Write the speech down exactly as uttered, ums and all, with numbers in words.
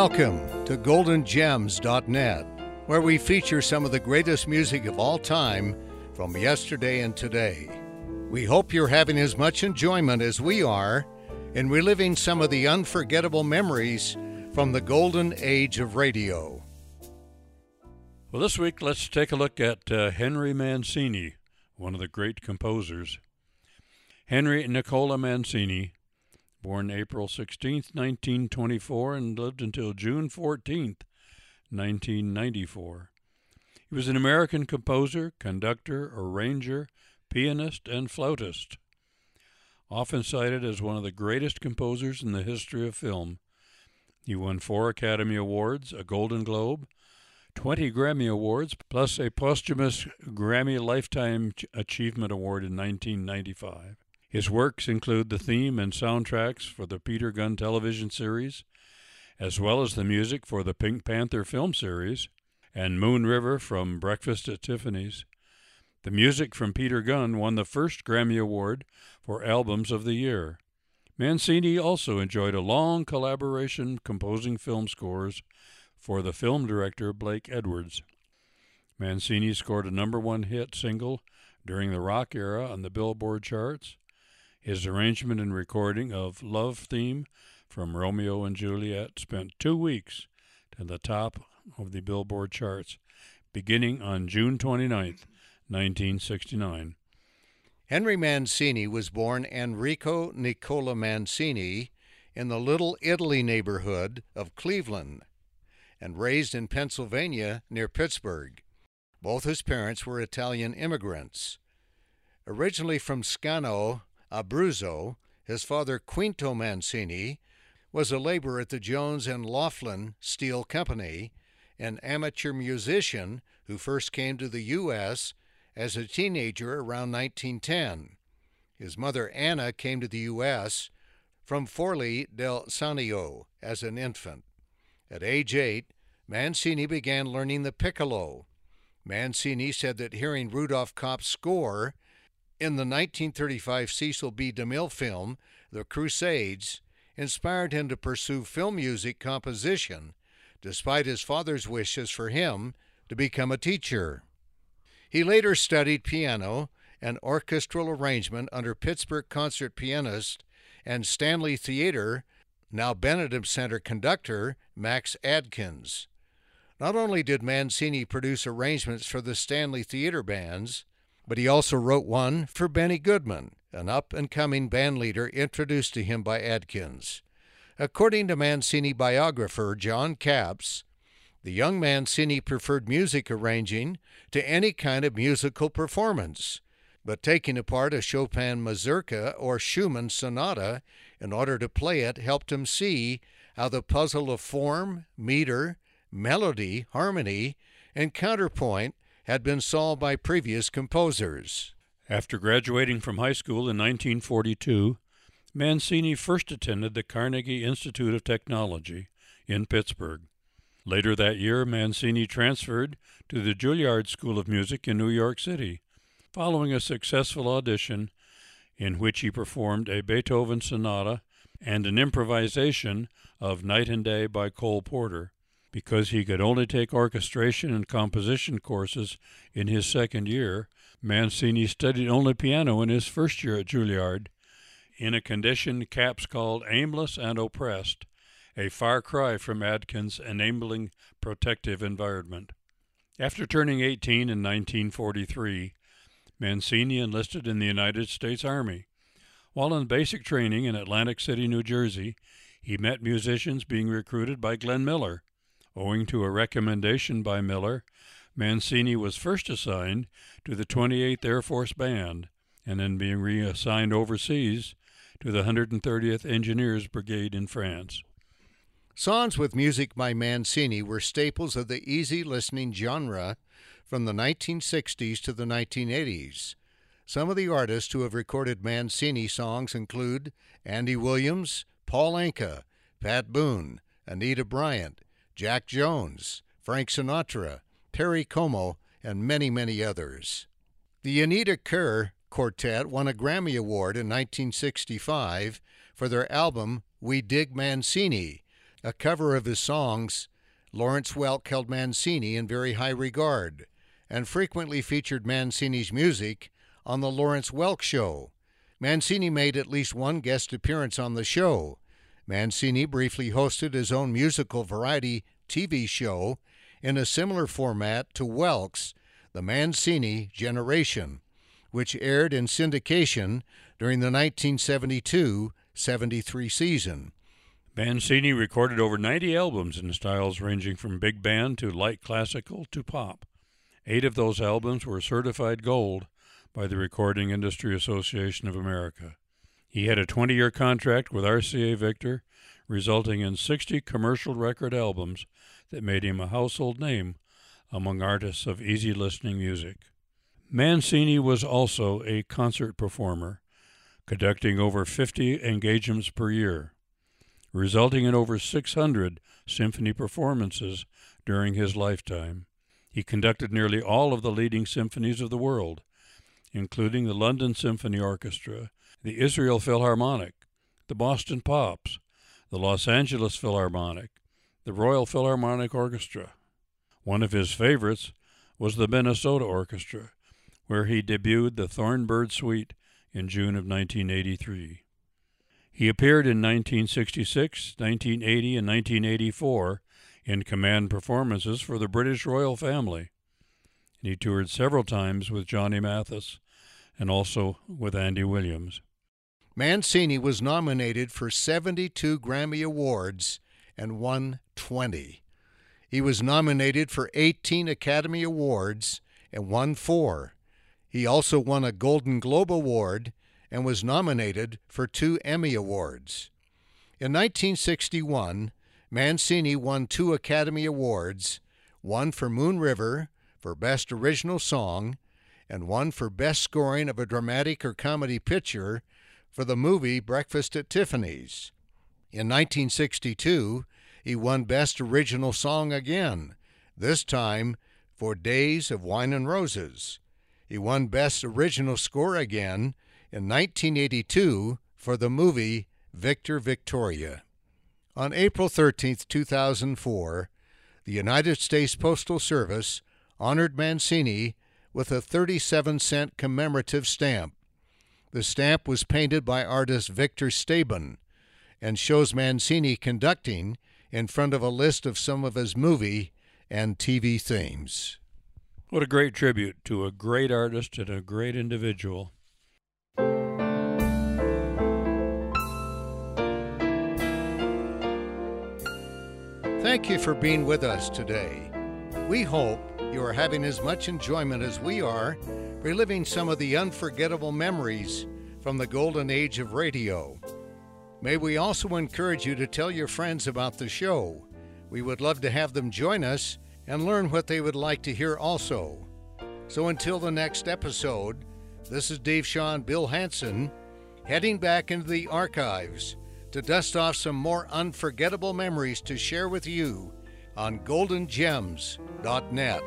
Welcome to Golden Gems dot net, where we feature some of the greatest music of all time from yesterday and today. We hope you're having as much enjoyment as we are in reliving some of the unforgettable memories from the golden age of radio. Well, this week, let's take a look at uh, Henry Mancini, one of the great composers. Henry Nicola Mancini, born April sixteenth, nineteen twenty-four, and lived until June fourteenth, nineteen ninety-four. He was an American composer, conductor, arranger, pianist, and flautist. Often cited as one of the greatest composers in the history of film, he won four Academy Awards, a Golden Globe, twenty Grammy Awards, plus a posthumous Grammy Lifetime Achievement Award in nineteen ninety-five. His works include the theme and soundtracks for the Peter Gunn television series, as well as the music for the Pink Panther film series and Moon River from Breakfast at Tiffany's. The music from Peter Gunn won the first Grammy Award for Albums of the Year. Mancini also enjoyed a long collaboration composing film scores for the film director Blake Edwards. Mancini scored a number one hit single during the rock era on the Billboard charts. His arrangement and recording of Love Theme from Romeo and Juliet spent two weeks to the top of the Billboard charts, beginning on June twenty-ninth, nineteen sixty-nine. Henry Mancini was born Enrico Nicola Mancini in the Little Italy neighborhood of Cleveland, and raised in Pennsylvania near Pittsburgh. Both his parents were Italian immigrants. Originally from Scanno, Abruzzo, his father Quinto Mancini was a laborer at the Jones and Laughlin Steel Company, an amateur musician who first came to the U S as a teenager around nineteen ten. His mother Anna came to the U S from Forlì del Sannio as an infant. At age eight, Mancini began learning the piccolo. Mancini said that hearing Rudolf Kopp's score in the nineteen thirty-five Cecil B. DeMille film, The Crusades, inspired him to pursue film music composition, despite his father's wishes for him to become a teacher. He later studied piano and orchestral arrangement under Pittsburgh concert pianist and Stanley Theater, now Benedum Center conductor, Max Adkins. Not only did Mancini produce arrangements for the Stanley Theater bands, but he also wrote one for Benny Goodman, an up-and-coming bandleader introduced to him by Adkins. According to Mancini biographer John Caps, the young Mancini preferred music arranging to any kind of musical performance, but taking apart a Chopin mazurka or Schumann sonata in order to play it helped him see how the puzzle of form, meter, melody, harmony, and counterpoint had been solved by previous composers. After graduating from high school in nineteen forty-two, Mancini first attended the Carnegie Institute of Technology in Pittsburgh. Later that year, Mancini transferred to the Juilliard School of Music in New York City, following a successful audition in which he performed a Beethoven sonata and an improvisation of Night and Day by Cole Porter. Because he could only take orchestration and composition courses in his second year, Mancini studied only piano in his first year at Juilliard, in a condition Caps called aimless and oppressed, a far cry from Adkins' enabling protective environment. After turning eighteen in nineteen forty-three, Mancini enlisted in the United States Army. While in basic training in Atlantic City, New Jersey, he met musicians being recruited by Glenn Miller. Owing to a recommendation by Miller, Mancini was first assigned to the twenty-eighth Air Force Band, and then being reassigned overseas to the one hundred thirtieth Engineers Brigade in France. Songs with music by Mancini were staples of the easy-listening genre from the nineteen sixties to the nineteen eighties. Some of the artists who have recorded Mancini songs include Andy Williams, Paul Anka, Pat Boone, Anita Bryant, Jack Jones, Frank Sinatra, Perry Como, and many, many others. The Anita Kerr Quartet won a Grammy Award in nineteen sixty-five for their album We Dig Mancini, A cover of his songs, Lawrence Welk held Mancini in very high regard and frequently featured Mancini's music on The Lawrence Welk Show. Mancini made at least one guest appearance on the show. Mancini briefly hosted his own musical variety T V show in a similar format to Welk's The Mancini Generation, which aired in syndication during the nineteen seventy-two seventy-three season. Mancini recorded over ninety albums in styles ranging from big band to light classical to pop. Eight of those albums were certified gold by the Recording Industry Association of America. He had a twenty-year contract with R C A Victor, resulting in sixty commercial record albums that made him a household name among artists of easy-listening music. Mancini was also a concert performer, conducting over fifty engagements per year, resulting in over six hundred symphony performances during his lifetime. He conducted nearly all of the leading symphonies of the world, including the London Symphony Orchestra, the Israel Philharmonic, the Boston Pops, the Los Angeles Philharmonic, the Royal Philharmonic Orchestra. One of his favorites was the Minnesota Orchestra, where he debuted the Thornbird Suite in June of nineteen eighty-three. He appeared in nineteen sixty-six, nineteen eighty, and nineteen eighty-four in command performances for the British royal family. He toured several times with Johnny Mathis and also with Andy Williams. Mancini was nominated for seventy-two Grammy Awards and won twenty. He was nominated for eighteen Academy Awards and won four. He also won a Golden Globe Award and was nominated for two Emmy Awards. In nineteen sixty-one, Mancini won two Academy Awards, one for Moon River for Best Original Song, and one for Best Scoring of a Dramatic or Comedy Picture for the movie Breakfast at Tiffany's. In nineteen sixty-two, he won Best Original Song again, this time for Days of Wine and Roses. He won Best Original Score again in nineteen eighty-two for the movie Victor Victoria. On April thirteenth, two thousand four, the United States Postal Service honored Mancini with a thirty-seven cent commemorative stamp. The stamp was painted by artist Victor Staben and shows Mancini conducting in front of a list of some of his movie and T V themes. What a great tribute to a great artist and a great individual. Thank you for being with us today. We hope you are having as much enjoyment as we are, reliving some of the unforgettable memories from the golden age of radio. May we also encourage you to tell your friends about the show. We would love to have them join us and learn what they would like to hear also. So until the next episode, this is Dave Shaw and Bill Hansen, heading back into the archives to dust off some more unforgettable memories to share with you on golden gems dot net.